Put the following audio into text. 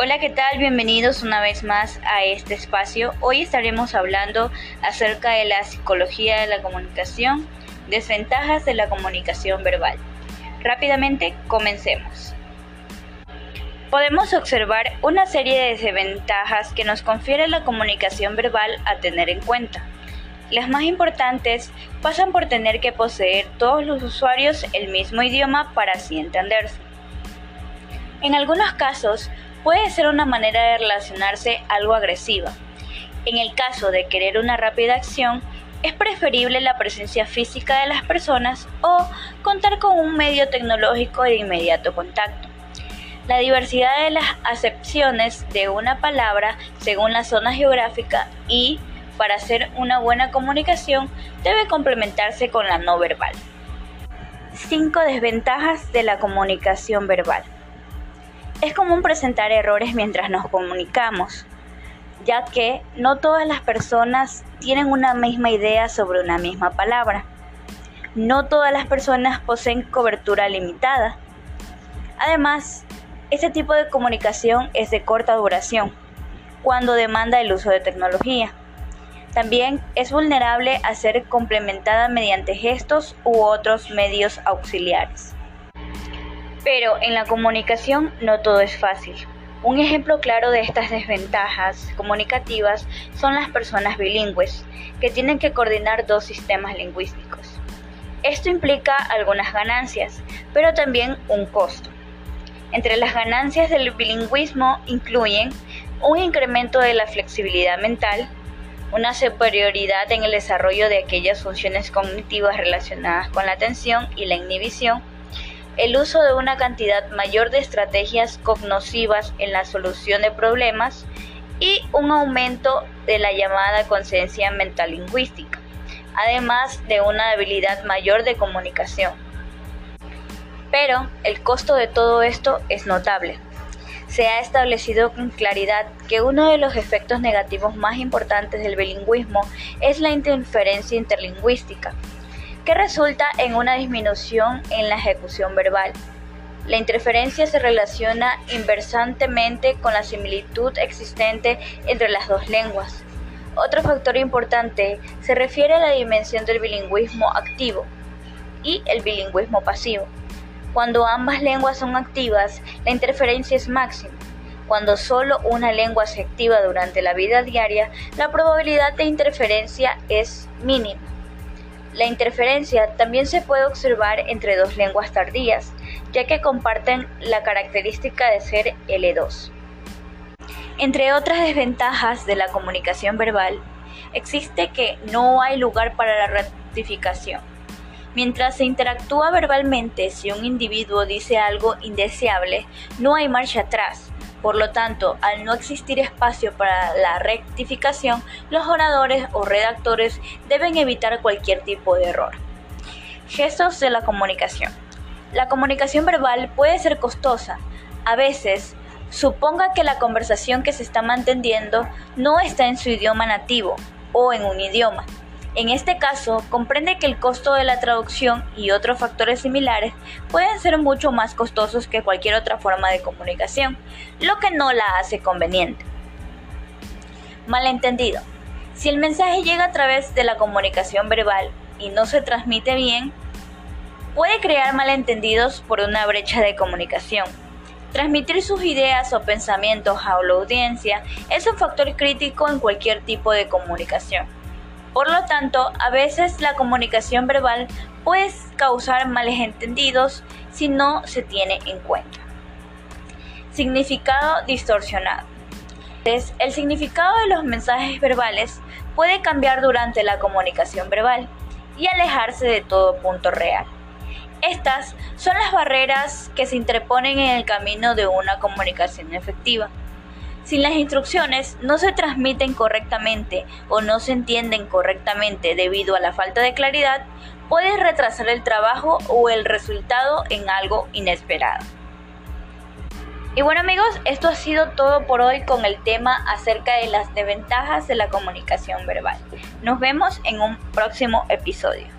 Hola, ¿qué tal? Bienvenidos una vez más a este espacio. Hoy estaremos hablando acerca de la psicología de la comunicación, desventajas de la comunicación verbal. Rápidamente, comencemos. Podemos observar una serie de desventajas que nos confiere la comunicación verbal a tener en cuenta. Las más importantes pasan por tener que poseer todos los usuarios el mismo idioma para así entenderse. En algunos casos, puede ser una manera de relacionarse algo agresiva. En el caso de querer una rápida acción, es preferible la presencia física de las personas o contar con un medio tecnológico de inmediato contacto. La diversidad de las acepciones de una palabra según la zona geográfica y, para hacer una buena comunicación, debe complementarse con la no verbal. 5 desventajas de la comunicación verbal. Es común presentar errores mientras nos comunicamos, ya que no todas las personas tienen una misma idea sobre una misma palabra. No todas las personas poseen cobertura limitada. Además, este tipo de comunicación es de corta duración, cuando demanda el uso de tecnología. También es vulnerable a ser complementada mediante gestos u otros medios auxiliares. Pero en la comunicación no todo es fácil. Un ejemplo claro de estas desventajas comunicativas son las personas bilingües, que tienen que coordinar dos sistemas lingüísticos. Esto implica algunas ganancias, pero también un costo. Entre las ganancias del bilingüismo incluyen un incremento de la flexibilidad mental, una superioridad en el desarrollo de aquellas funciones cognitivas relacionadas con la atención y la inhibición, el uso de una cantidad mayor de estrategias cognitivas en la solución de problemas y un aumento de la llamada conciencia mentalingüística, además de una habilidad mayor de comunicación. Pero el costo de todo esto es notable. Se ha establecido con claridad que uno de los efectos negativos más importantes del bilingüismo es la interferencia interlingüística, que resulta en una disminución en la ejecución verbal. La interferencia se relaciona inversamente con la similitud existente entre las dos lenguas. Otro factor importante se refiere a la dimensión del bilingüismo activo y el bilingüismo pasivo. Cuando ambas lenguas son activas, la interferencia es máxima. Cuando solo una lengua se activa durante la vida diaria, la probabilidad de interferencia es mínima. La interferencia también se puede observar entre dos lenguas tardías, ya que comparten la característica de ser L2. Entre otras desventajas de la comunicación verbal, existe que no hay lugar para la ratificación. Mientras se interactúa verbalmente, si un individuo dice algo indeseable, no hay marcha atrás. Por lo tanto, al no existir espacio para la rectificación, los oradores o redactores deben evitar cualquier tipo de error. Gestos de la comunicación. La comunicación verbal puede ser costosa. A veces, suponga que la conversación que se está manteniendo no está en su idioma nativo o en un idioma. En este caso, comprende que el costo de la traducción y otros factores similares pueden ser mucho más costosos que cualquier otra forma de comunicación, lo que no la hace conveniente. Malentendido. Si el mensaje llega a través de la comunicación verbal y no se transmite bien, puede crear malentendidos por una brecha de comunicación. Transmitir sus ideas o pensamientos a la audiencia es un factor crítico en cualquier tipo de comunicación. Por lo tanto, a veces la comunicación verbal puede causar malentendidos si no se tiene en cuenta. Significado distorsionado. El significado de los mensajes verbales puede cambiar durante la comunicación verbal y alejarse de todo punto real. Estas son las barreras que se interponen en el camino de una comunicación efectiva. Si las instrucciones no se transmiten correctamente o no se entienden correctamente debido a la falta de claridad, puede retrasar el trabajo o el resultado en algo inesperado. Y bueno amigos, esto ha sido todo por hoy con el tema acerca de las desventajas de la comunicación verbal. Nos vemos en un próximo episodio.